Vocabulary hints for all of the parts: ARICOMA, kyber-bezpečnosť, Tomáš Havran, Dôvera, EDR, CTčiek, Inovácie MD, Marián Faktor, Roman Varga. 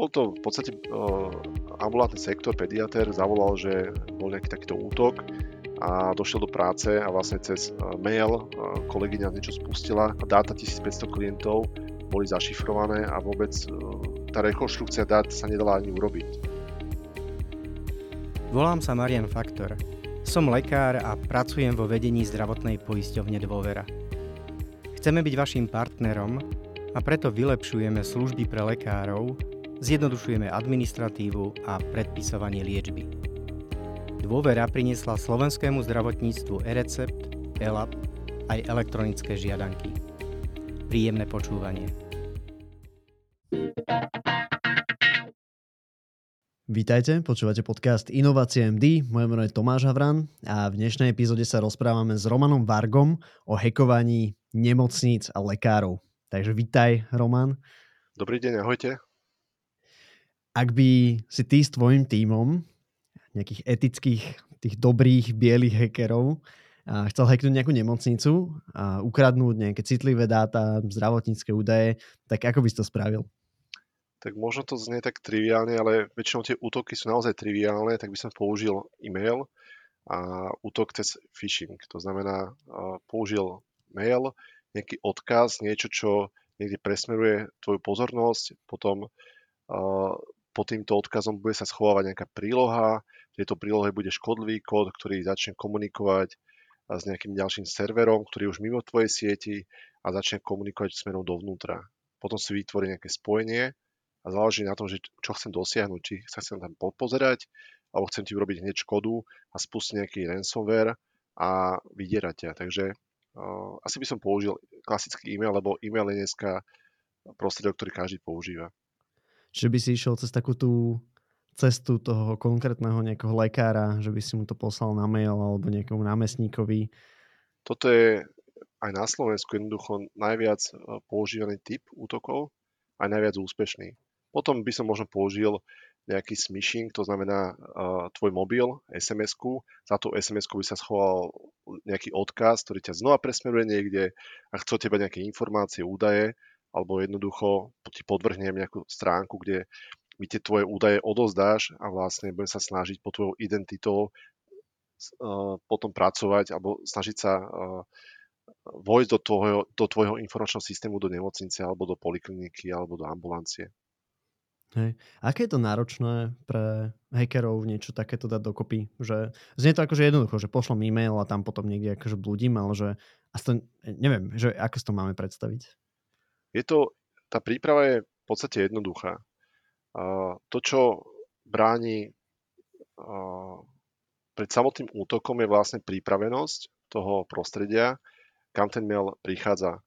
Bol to v podstate ambulantný sektor, pediatér zavolal, že bol nejaký takýto útok a došiel do práce a vlastne cez mail kolegyňa niečo spustila a dáta 1500 klientov boli zašifrované a vôbec tá rekonštrukcia dát sa nedala ani urobiť. Volám sa Marián Faktor. Som lekár a pracujem vo vedení zdravotnej poisťovne Dôvera. Chceme byť vašim partnerom a preto vylepšujeme služby pre lekárov, zjednodušujeme administratívu a predpisovanie liečby. Dôvera priniesla slovenskému zdravotníctvu e-recept, e-lab aj elektronické žiadanky. Príjemné počúvanie. Vítajte, počúvate podcast Inovácie MD, moje meno je Tomáš Havran a v dnešnej epizóde sa rozprávame s Romanom Vargom o hackovaní nemocníc a lekárov. Takže vítaj, Roman. Dobrý deň, ahojte. Ak by si ty s tvojim tímom nejakých etických, tých dobrých bielých hackerov chcel hacknúť nejakú nemocnicu a ukradnúť nejaké citlivé dáta, zdravotnícke údaje, tak ako by si to spravil? Tak možno to znie tak triviálne, ale väčšinou tie útoky sú naozaj triviálne, tak by som použil e-mail a útok cez phishing. To znamená, použil mail, nejaký odkaz, niečo, čo niekde presmeruje tvoju pozornosť, potom pod týmto odkazom bude sa schovávať nejaká príloha, v tejto prílohe bude škodlivý kód, ktorý začne komunikovať s nejakým ďalším serverom, ktorý je už mimo tvojej sieti a začne komunikovať smerom dovnútra. Potom si vytvorí nejaké spojenie a záleží na tom, že čo chcem dosiahnuť, či sa chcem tam popozerať, alebo chcem ti urobiť hneď škodu a spustiť nejaký ransomware a vydierať ťa. Takže asi by som použil klasický e-mail, lebo e-mail je dneska prostriedok, ktorý každý používa. Čiže by si išiel cez takú tú cestu toho konkrétneho nejakého lekára, že by si mu to poslal na mail alebo nejakému námestníkovi. Toto je aj na Slovensku jednoducho najviac používaný typ útokov, aj najviac úspešný. Potom by som možno použil nejaký smishing, to znamená tvoj mobil, SMS-ku. Za tú SMS-ku by sa schoval nejaký odkaz, ktorý ťa znova presmeruje niekde a chcú od teba nejaké informácie, údaje, alebo jednoducho ti podvrhnem nejakú stránku, kde mi tie tvoje údaje odozdáš a vlastne budem sa snažiť pod tvojou identitou potom pracovať alebo snažiť sa vojsť do tvojho informačného systému, do nemocnice alebo do polikliniky alebo do ambulancie. Hej. Aké je to náročné pre hackerov niečo takéto dať dokopy? Že znie to akože jednoducho, že pošlom e-mail a tam potom niekde akože blúdim, ale že aspoň, neviem, že ako si to máme predstaviť? Tá príprava je v podstate jednoduchá. To, čo bráni pred samotným útokom, je vlastne prípravenosť toho prostredia, kam ten mail prichádza.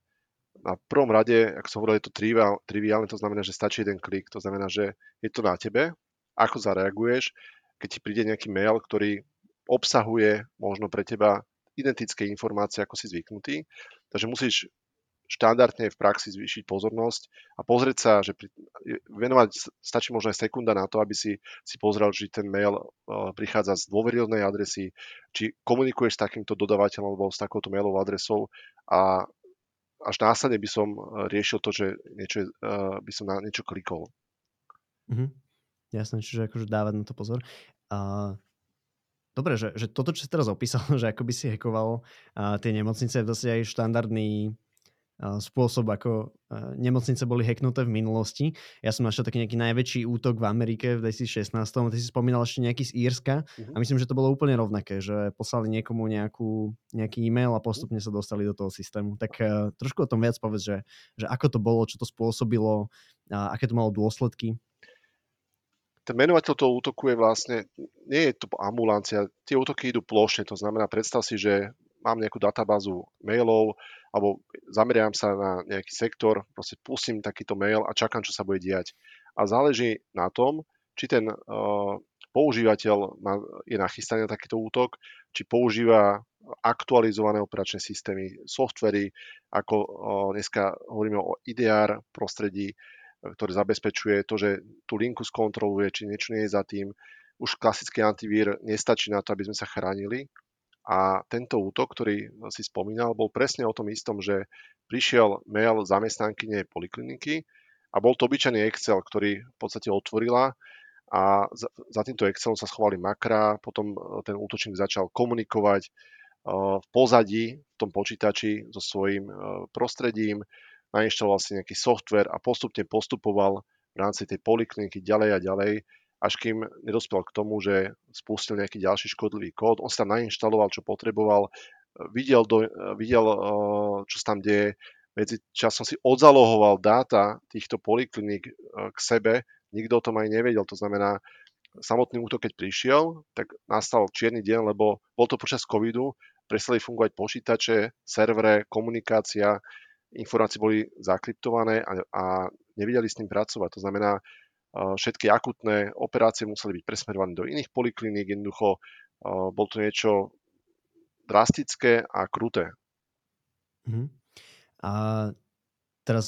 Na prvom rade, ako som hovoril, je to triviálne, to znamená, že stačí jeden klik, to znamená, že je to na tebe, ako zareaguješ, keď ti príde nejaký mail, ktorý obsahuje možno pre teba identické informácie, ako si zvyknutý, takže musíš štandardne v praxi zvýšiť pozornosť a pozrieť sa, že venovať stačí možno aj sekunda na to, aby si pozrel, či ten mail prichádza z dôveryhodnej adresy, či komunikuješ s takýmto dodávateľom alebo s takouto mailovou adresou a až následne by som riešil to, že by som na niečo klikol. Mm-hmm. Jasné, čiže akože dávať na to pozor. Dobre, že toto, čo si teraz opísal, že ako by si hackoval tie nemocnice, je vlastne aj štandardný spôsob, ako nemocnice boli hacknuté v minulosti. Ja som našiel taký nejaký najväčší útok v Amerike v 2016. Ty si spomínal ešte nejaký z Írska a myslím, že to bolo úplne rovnaké, že poslali niekomu nejaký e-mail a postupne sa dostali do toho systému. Tak trošku o tom viac povedz, že ako to bolo, čo to spôsobilo, aké to malo dôsledky. Ten menovateľ toho útoku je vlastne, nie je to ambulancia, tie útoky idú plošne, to znamená, predstav si, že mám nejakú databázu mailov alebo zameriam sa na nejaký sektor, proste pustím takýto mail a čakám, čo sa bude diať. A záleží na tom, či ten používateľ je nachystaný na takýto útok, či používa aktualizované operačné systémy, softvery, ako dneska hovoríme o EDR prostredí, ktoré zabezpečuje to, že tú linku skontroluje, či niečo nie je za tým. Už klasický antivír nestačí na to, aby sme sa chránili. A tento útok, ktorý si spomínal, bol presne o tom istom, že prišiel mail zamestnankyne polikliniky A bol to obyčajný Excel, ktorý v podstate otvorila a za týmto Excelom sa schovali makra, potom ten útočník začal komunikovať v pozadí, v tom počítači so svojím prostredím, nainštaloval si nejaký software a postupne postupoval v rámci tej polikliniky ďalej a ďalej, až kým nedospel k tomu, že spustil nejaký ďalší škodlivý kód. On sa nainštaloval, čo potreboval, videl, čo sa tam deje. Medzi časom si odzalohoval dáta týchto polikliník k sebe, nikto o tom aj nevedel. To znamená, samotný útok, keď prišiel, tak nastal čierny deň, lebo bol to počas covidu, prestali fungovať počítače, servere, komunikácia, informácie boli zakryptované a nevedeli s tým pracovať. To znamená, všetky akutné operácie museli byť presmerované do iných polikliník, jednoducho bol to niečo drastické a kruté. A teraz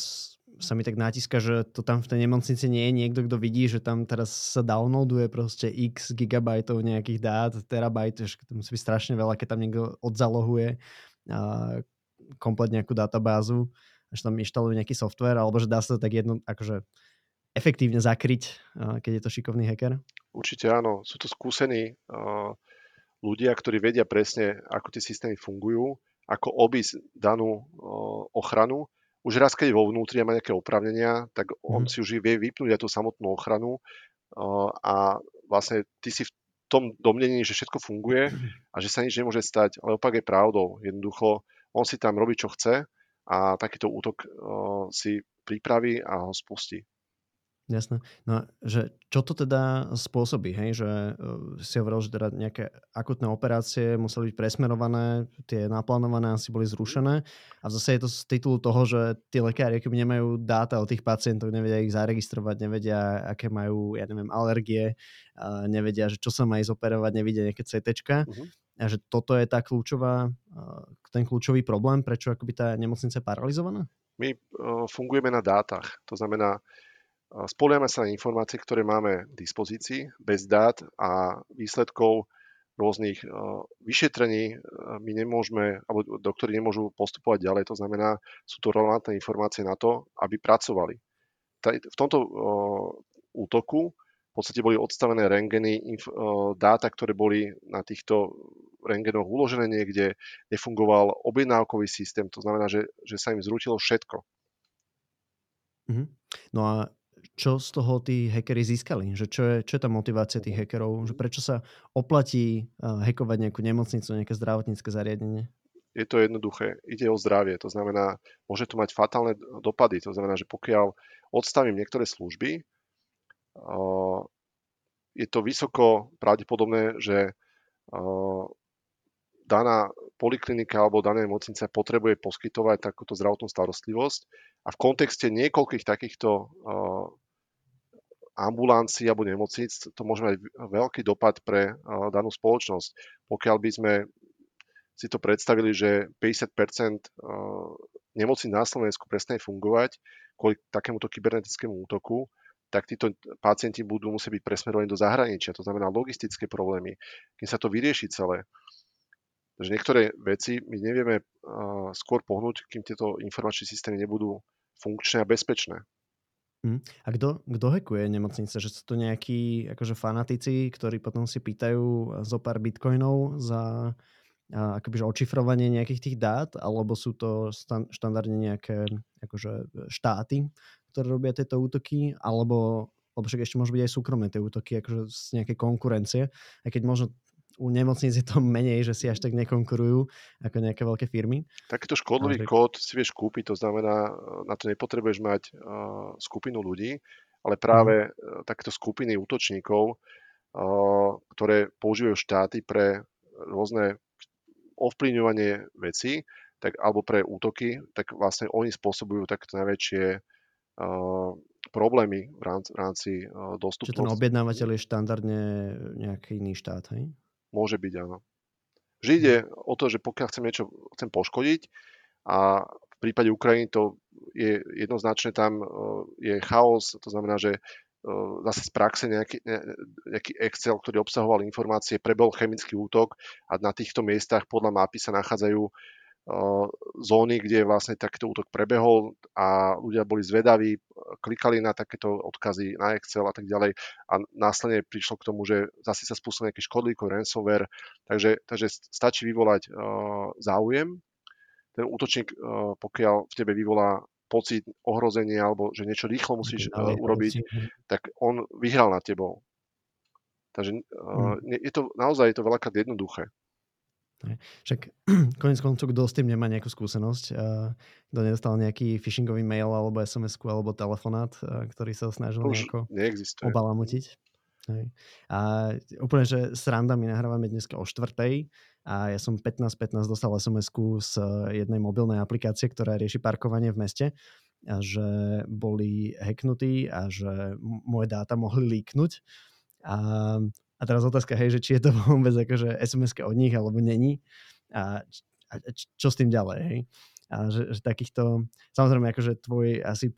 sa mi tak nátiska, že to tam v tej nemocnici nie je niekto, kto vidí, že tam teraz sa downloaduje proste x gigabajtov nejakých dát, terabajt, to musí byť strašne veľa, keď tam niekto odzalohuje kompletne nejakú databázu, že tam inštaluje nejaký software, alebo že dá sa to tak jedno, akože efektívne zakryť, keď je to šikovný hacker? Určite áno. Sú to skúsení ľudia, ktorí vedia presne, ako tie systémy fungujú, ako obísť danú ochranu. Už raz, keď vo vnútri má nejaké oprávnenia, tak on si už vie vypnúť aj tú samotnú ochranu a vlastne ty si v tom domnení, že všetko funguje a že sa nič nemôže stať, ale opak je pravdou. Jednoducho, on si tam robí, čo chce a takýto útok si pripraví a ho spustí. Jasné. No, že čo to teda spôsobí, hej? Že si hovoril, že teda nejaké akutné operácie museli byť presmerované, tie naplánované asi boli zrušené a zase je to z titulu toho, že tí lekári keby nemajú dáta o tých pacientov, nevedia ich zaregistrovať, nevedia, aké majú, ja neviem, alergie, nevedia, že čo sa má zoperovať, nevidia nejaké CTčka. A že toto je tá kľúčová, ten kľúčový problém, prečo akoby tá nemocnica je paralizovaná? My fungujeme na dátach, to znamená, spoliame sa na informácie, ktoré máme k dispozícii, bez dát a výsledkov rôznych vyšetrení my nemôžeme, alebo doktori nemôžu postupovať ďalej. To znamená, sú to relevantné informácie na to, aby pracovali. V tomto útoku v podstate boli odstavené rentgeny, dáta, ktoré boli na týchto rentgenoch uložené niekde, nefungoval objednávkový systém, to znamená, že sa im zrútilo všetko. No a čo z toho tí hackeri získali? Že čo je tá motivácia tých hackerov? Že prečo sa oplatí hackovať nejakú nemocnicu, nejaké zdravotnícke zariadenie? Je to jednoduché. Ide o zdravie. To znamená, môže to mať fatálne dopady. To znamená, že pokiaľ odstavím niektoré služby, je to vysoko pravdepodobné, že daná poliklinika alebo daná nemocnica potrebuje poskytovať takúto zdravotnú starostlivosť a v kontexte niekoľkých takýchto ambulancií alebo nemocníc to môže mať veľký dopad pre danú spoločnosť. Pokiaľ by sme si to predstavili, že 50% nemocníc na Slovensku prestane fungovať kvôli takémuto kybernetickému útoku, tak títo pacienti budú musieť byť presmerovaní do zahraničia. To znamená logistické problémy, kým sa to vyrieši celé. Takže niektoré veci my nevieme skôr pohnúť, kým tieto informačné systémy nebudú funkčné a bezpečné. A kto hackuje nemocnice? Že sú to nejakí akože fanatici, ktorí potom si pýtajú zo pár bitcoinov za akoby očifrovanie nejakých tých dát, alebo sú to štandardne nejaké akože štáty, ktoré robia tieto útoky, alebo však ešte môžu byť aj súkromné tie útoky, akože z nejakej konkurencie. A keď možno u nemocníc je to menej, že si až tak nekonkurujú ako nejaké veľké firmy. Takýto škodlivý kód si vieš kúpiť, to znamená, na to nepotrebuješ mať skupinu ľudí, ale práve takéto skupiny útočníkov, ktoré používajú štáty pre rôzne ovplyvňovanie vecí, tak, alebo pre útoky, tak vlastne oni spôsobujú takéto najväčšie problémy v rámci dostupnosti. Čiže ten objednávateľ je štandardne nejaký iný štát, hej? Môže byť, áno. Vždy ide o to, že pokiaľ chcem niečo poškodiť a v prípade Ukrajiny to je jednoznačne, tam je chaos, to znamená, že zase z praxe nejaký Excel, ktorý obsahoval informácie, prebehol chemický útok a na týchto miestach podľa mapy sa nachádzajú zóny, kde vlastne takýto útok prebehol a ľudia boli zvedaví, klikali na takéto odkazy na Excel a tak ďalej a následne prišlo k tomu, že zase sa spustil nejaký škodlík, ransomware, takže stačí vyvolať záujem. Ten útočník, pokiaľ v tebe vyvolá pocit ohrozenia alebo že niečo rýchlo musíš urobiť, tak on vyhral nad tebou. Takže je to veľakrát jednoduché. Však koniec koncov, kto s tým nemá nejakú skúsenosť, kto nedostal nejaký phishingový mail alebo SMS-ku alebo telefonát, ktorý sa snažil nejako obalamutiť. Hej. A úplne, že sranda, my nahrávame dneska o 4:00 a ja som 15:15 dostal SMS-ku z jednej mobilnej aplikácie, ktorá rieši parkovanie v meste, a že boli hacknutí a že moje dáta mohli líknuť. A teraz otázka, hej, že či je to vôbec akože SMS-ka od nich, alebo není. A čo s tým ďalej, hej? A že takýchto... Samozrejme, akože tvoj asi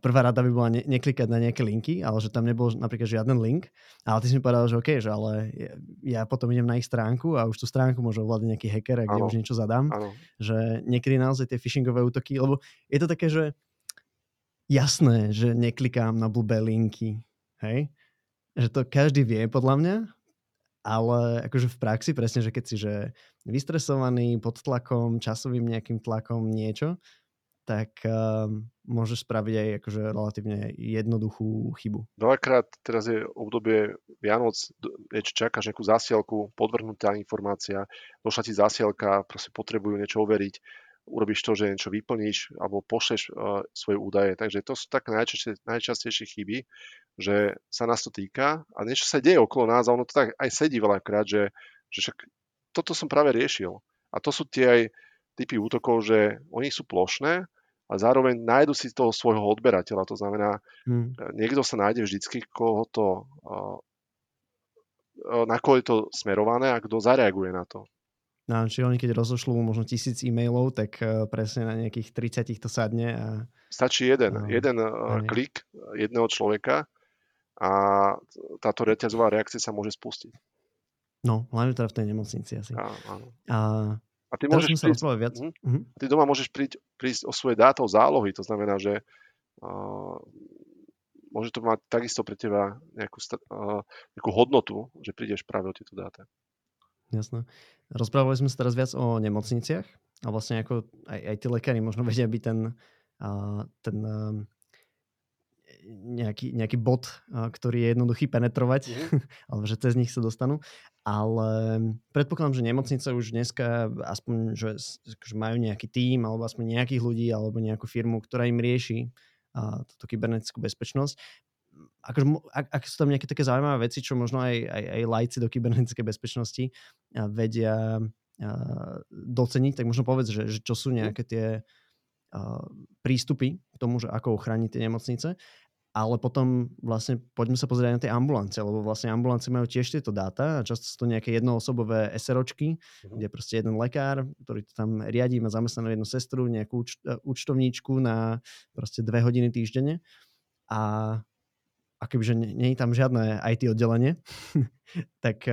prvá rada by bola neklikať na nejaké linky, ale že tam nebol napríklad žiaden link. Ale ty si mi povedal, že okej, že ale ja potom idem na ich stránku a už tú stránku môže ovládať nejaký hacker, kde už niečo zadám. Ano. Že niekedy naozaj tie phishingové útoky, lebo je to také, že jasné, že neklikám na blbé linky, hej? Že to každý vie, podľa mňa, ale akože v praxi presne, že keď si že vystresovaný, pod tlakom, časovým nejakým tlakom niečo, tak môžeš spraviť aj akože relatívne jednoduchú chybu. Veľakrát teraz je obdobie Vianoc, čakáš nejakú zásielku, podvrhnutá informácia, došla ti zásielka, proste potrebujú niečo overiť, urobíš to, že niečo vyplníš alebo pošleš svoje údaje. Takže to sú také najčastejšie chyby, že sa nás to týka a niečo sa deje okolo nás a ono to tak aj sedí veľakrát, že však toto som práve riešil. A to sú tie aj typy útokov, že oni sú plošné a zároveň nájdu si toho svojho odberateľa. To znamená, niekto sa nájde vždycky, koho to, na koho je to smerované a kto zareaguje na to. No, čiže oni keď rozošľú možno 1000 e-mailov, tak presne na nejakých 30 to sadne. A... Stačí jeden klik jedného človeka a táto reťazová reakcia sa môže spustiť. No, hlavne teda v tej nemocnici asi. Áno. A ty môžeš ty doma môžeš prísť o svoje dáta, o zálohy, to znamená, že môže to mať takisto pre teba nejakú hodnotu, že prídeš práve o tieto dáta. Jasné. Rozprávali sme sa teraz viac o nemocniciach a vlastne ako aj tí lekári možno vedia byť nejaký bod, ktorý je jednoduchý penetrovať, alebo že cez nich sa dostanú. Ale predpokladám, že nemocnice už dneska aspoň, že majú nejaký tím alebo aspoň nejakých ľudí alebo nejakú firmu, ktorá im rieši túto kybernetickú bezpečnosť. Ak sú tam nejaké také zaujímavé veci, čo možno aj lajci do kybernetickej bezpečnosti vedia doceniť, tak možno povedz, že čo sú nejaké tie prístupy k tomu, že ako ochrániť tie nemocnice, ale potom vlastne poďme sa pozrieť aj na tie ambulancie, lebo vlastne ambulancie majú tiež tieto dáta a často sú to nejaké jednoosobové SROčky, kde proste jeden lekár, ktorý to tam riadí, má zamestnanú jednu sestru, nejakú účtovníčku na proste 2 hodiny týždenne a kebyže nie je tam žiadne IT oddelenie, tak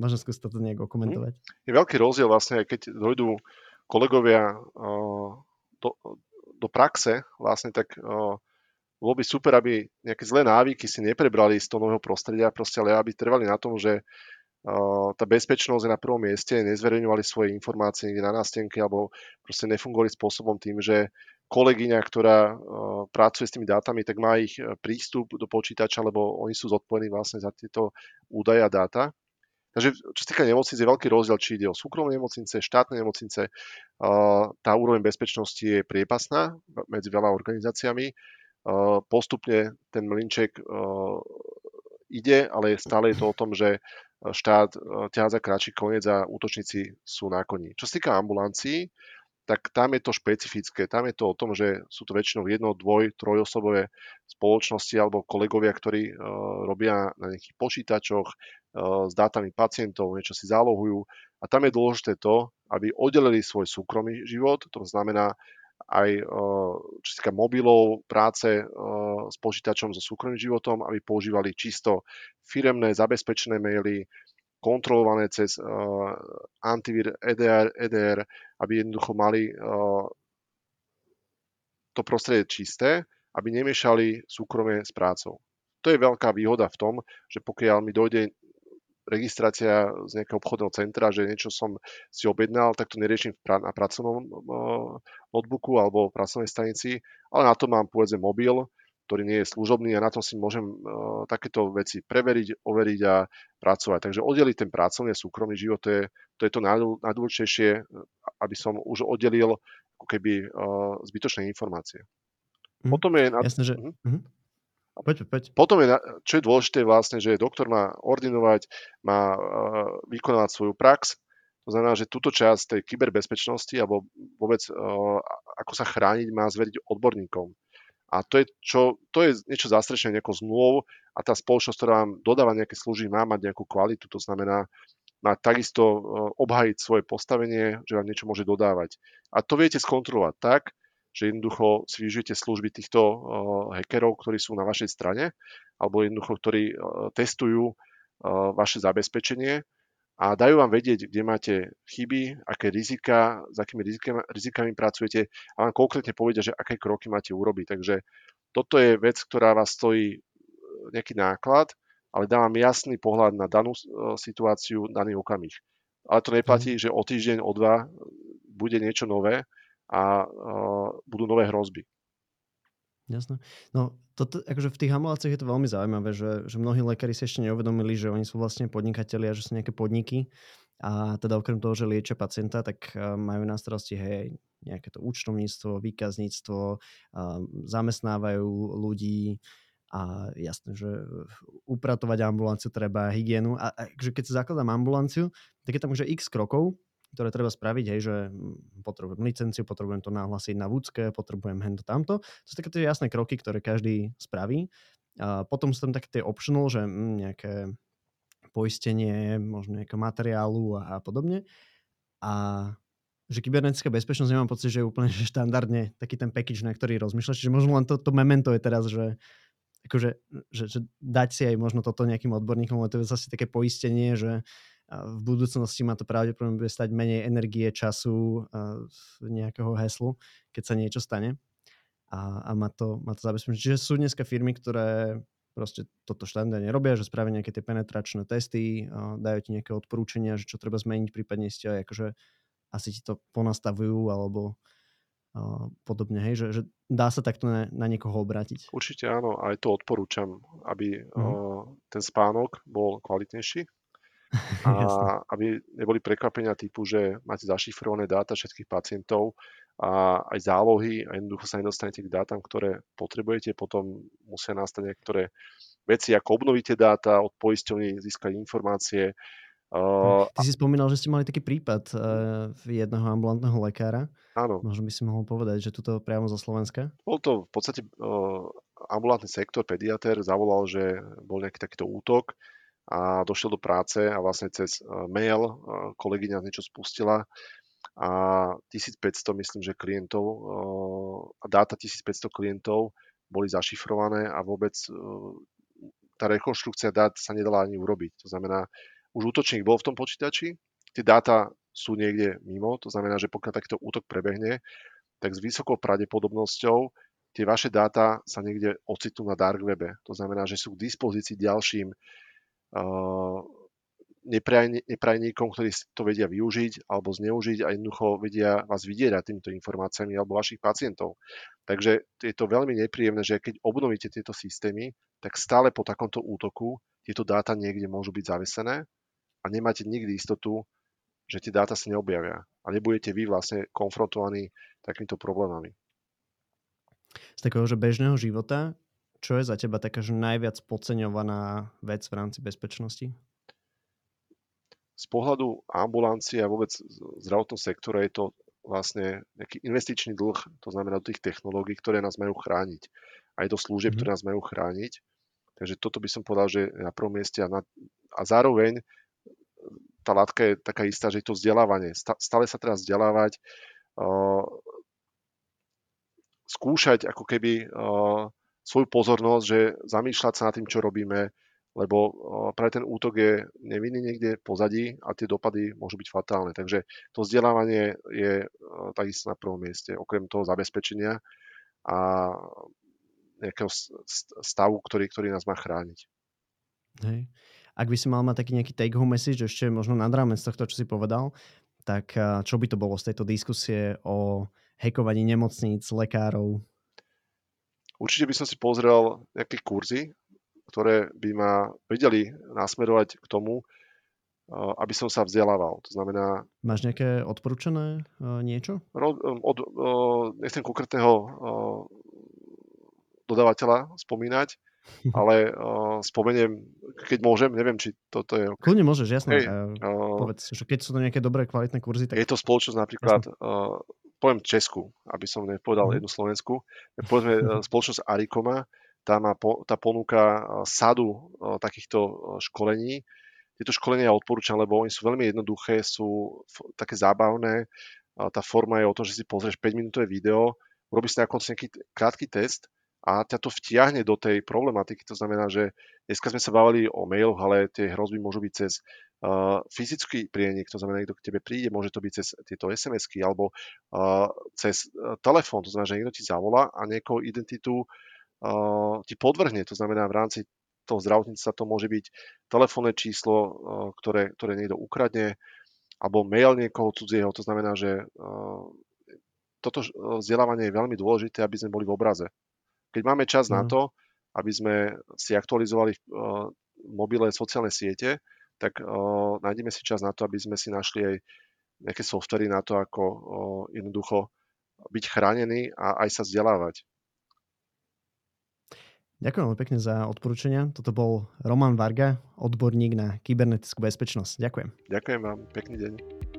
možno skúsiť to nejak okomentovať. Je veľký rozdiel vlastne, keď dojdú kolegovia do praxe, vlastne tak bolo by super, aby nejaké zlé návyky si neprebrali z toho nového prostredia, proste, ale aby trvali na tom, že tá bezpečnosť je na prvom mieste, nezverejňovali svoje informácie niekde na nástenke alebo proste nefungovali spôsobom tým, že kolegyňa, ktorá pracuje s tými dátami, tak má ich prístup do počítača, lebo oni sú zodpovední vlastne za tieto údaje a dáta. Takže čo sa týka nemocnic, je veľký rozdiel, či ide o súkromné nemocnice, štátne nemocnice. Tá úroveň bezpečnosti je priepasná medzi veľa organizáciami. Postupne ten mlynček ide, ale stále je to o tom, že štát ťahá za kratší koniec a útočníci sú na koni. Čo sa týka ambulancií, tak tam je to špecifické. Tam je to o tom, že sú to väčšinou jedno-, dvoj-, trojosobové spoločnosti alebo kolegovia, ktorí robia na nejakých počítačoch s dátami pacientov, niečo si zálohujú. A tam je dôležité to, aby oddelili svoj súkromný život, to znamená aj čo sa týka mobilov, práce s počítačom so súkromným životom, aby používali čisto firemné, zabezpečené maily, kontrolované cez antivír EDR, aby jednoducho mali to prostredie čisté, aby nemiešali súkromie s prácou. To je veľká výhoda v tom, že pokiaľ mi dojde registrácia z nejakého obchodného centra, že niečo som si objednal, tak to neriešim na pracovnom notebooku alebo v pracovnej stanici, ale na to mám povedzme mobil, ktorý nie je služobný a na tom si môžem takéto veci preveriť, overiť a pracovať. Takže oddeliť ten pracovný a súkromný život, to je to najdôležitejšie, aby som už oddelil ako keby zbytočné informácie. Potom je... Jasne, že... Poď. Potom je, čo je dôležité vlastne, že doktor má ordinovať, má vykonávať svoju prax. To znamená, že túto časť tej kyberbezpečnosti alebo vôbec ako sa chrániť má zveriť odborníkom. A to je niečo zastrešené nejakou zmluvou a tá spoločnosť, ktorá vám dodáva nejaké služby, má mať nejakú kvalitu, to znamená má takisto obhajiť svoje postavenie, že vám niečo môže dodávať. A to viete skontrolovať tak, že jednoducho si využijete služby týchto hackerov, ktorí sú na vašej strane, alebo jednoducho, ktorí testujú vaše zabezpečenie a dajú vám vedieť, kde máte chyby, aké rizika, s akými rizikami pracujete a vám konkrétne povedia, že aké kroky máte urobiť. Takže toto je vec, ktorá vás stojí nejaký náklad, ale dá vám jasný pohľad na danú situáciu, daný okamih. Ale to neplatí, že o týždeň, o dva bude niečo nové a budú nové hrozby. Jasné. No, toto, akože v tých hamuláciách je to veľmi zaujímavé, že mnohí lekári si ešte neuvedomili, že oni sú vlastne podnikatelia, že sú nejaké podniky a teda okrem toho, že liečia pacienta, tak majú na starosti nejaké to účtovníctvo, výkazníctvo, zamestnávajú ľudí. A jasné, že upratovať ambulanciu treba, hygienu. A keď sa zakladám ambulanciu, tak je tam už x krokov, ktoré treba spraviť, hej, že potrebujem licenciu, potrebujem to nahlasiť na VÚCke, potrebujem hento tamto. To sú také tie jasné kroky, ktoré každý spraví. A potom sú tam také tie optional, že nejaké poistenie, možno nejakého materiálu a podobne. A že kybernetická bezpečnosť, nemám pocit, že je úplne že štandardne taký ten package, na ktorý rozmýšľaš. Čiže možno len to memento je teraz, že dať si aj možno toto nejakým odborníkom, ale to je zase také poistenie, že v budúcnosti má to pravdepodobne bude stať menej energie, času, nejakého heslu, keď sa niečo stane a má to zabezpečenie. Čiže sú dneska firmy, ktoré proste toto štandardne robia, že spravia nejaké tie penetračné testy, dajú ti nejaké odporúčania, že čo treba zmeniť, prípadne si aj akože asi ti to ponastavujú alebo podobne, hej, že dá sa takto na niekoho obrátiť. Určite áno, aj to odporúčam, aby ten spánok bol kvalitnejší a aby neboli prekvapenia typu, že máte zašifrované dáta všetkých pacientov a aj zálohy a jednoducho sa nedostanete k dátam, ktoré potrebujete, potom musia nastať niektoré veci, ako obnovíte dáta, od poisťovní získať informácie. Ty si spomínal, že ste mali taký prípad jedného ambulantného lekára. Áno. Možno by si mohol povedať, že tuto priamo zo Slovenska. Bol to v podstate ambulantný sektor, pediatér zavolal, že bol nejaký takýto útok a došiel do práce a vlastne cez mail kolegyňa niečo spustila a 1500, myslím, že klientov, dáta 1500 klientov boli zašifrované a vôbec tá rekonštrukcia dát sa nedala ani urobiť. To znamená, už útočník bol v tom počítači, tie dáta sú niekde mimo, to znamená, že pokiaľ takýto útok prebehne, tak s vysokou pravdepodobnosťou tie vaše dáta sa niekde ocitnú na dark webe. To znamená, že sú k dispozícii ďalším neprajníkom, ktorí to vedia využiť alebo zneužiť a jednoducho vedia vás vydierať týmito informáciami alebo vašich pacientov. Takže je to veľmi nepríjemné, že keď obnovíte tieto systémy, tak stále po takomto útoku tieto dáta niekde môžu byť zavesené a nemáte nikdy istotu, že tie dáta sa neobjavia a nebudete vy vlastne konfrontovaní takýmito problémami. Z takého bežného života, čo je za teba taká najviac podceňovaná vec v rámci bezpečnosti? Z pohľadu ambulancie a vôbec zdravotného sektora je to vlastne nejaký investičný dlh, to znamená do tých technológií, ktoré nás majú chrániť. Aj do služieb, ktoré nás majú chrániť. Takže toto by som povedal, že na prvom mieste a zároveň tá látka je taká istá, že je to vzdelávanie. Stále sa treba vzdelávať, skúšať ako keby svoju pozornosť, že zamýšľať sa nad tým, čo robíme, lebo práve ten útok je nevinný niekde pozadí a tie dopady môžu byť fatálne. Takže to vzdelávanie je takisto na prvom mieste, okrem toho zabezpečenia a nejakého stavu, ktorý nás má chrániť. Hej. Ak by si mal mať taký nejaký take-home message, ešte možno nad rámec tohto, čo si povedal, tak čo by to bolo z tejto diskusie o hackovaní nemocníc, lekárov? Určite by som si pozrel nejaké kurzy, ktoré by ma vedeli nasmerovať k tomu, aby som sa vzdelával. To znamená... Máš nejaké odporúčané niečo? Nechcem konkrétneho dodávateľa spomínať, ale spomeniem, keď môžem, neviem, či toto je... Kľudne môžeš, jasné. Hey, povedz, že keď sú to nejaké dobré, kvalitné kurzy, tak... Je to spoločnosť napríklad, poviem Česku, aby som nepovedal jednu Slovensku, povedzme spoločnosť ARICOMA, tá ponúka sadu takýchto školení. Tieto školenia ja odporúčam, lebo oni sú veľmi jednoduché, sú také zábavné. Tá forma je o tom, že si pozrieš 5-minútové video, robíš si na konci nejaký krátky test, a ťa to vtiahne do tej problematiky. To znamená, že dneska sme sa bavili o mailoch, ale tie hrozby môžu byť cez fyzický prienik, to znamená, niekto k tebe príde, môže to byť cez tieto SMS-ky alebo cez telefón, to znamená, že niekto ti zavolá a niekoho identitu ti podvrhne. To znamená, v rámci toho zdravotníctva to môže byť telefónne číslo, ktoré niekto ukradne, alebo mail niekoho cudzieho. To znamená, že toto vzdelávanie je veľmi dôležité, aby sme boli v obraze. Keď máme čas na to, aby sme si aktualizovali v mobile sociálne siete, tak nájdeme si čas na to, aby sme si našli aj nejaké softvery na to, ako jednoducho byť chránený a aj sa vzdelávať. Ďakujem veľmi pekne za odporúčania. Toto bol Roman Varga, odborník na kybernetickú bezpečnosť. Ďakujem. Ďakujem vám. Pekný deň.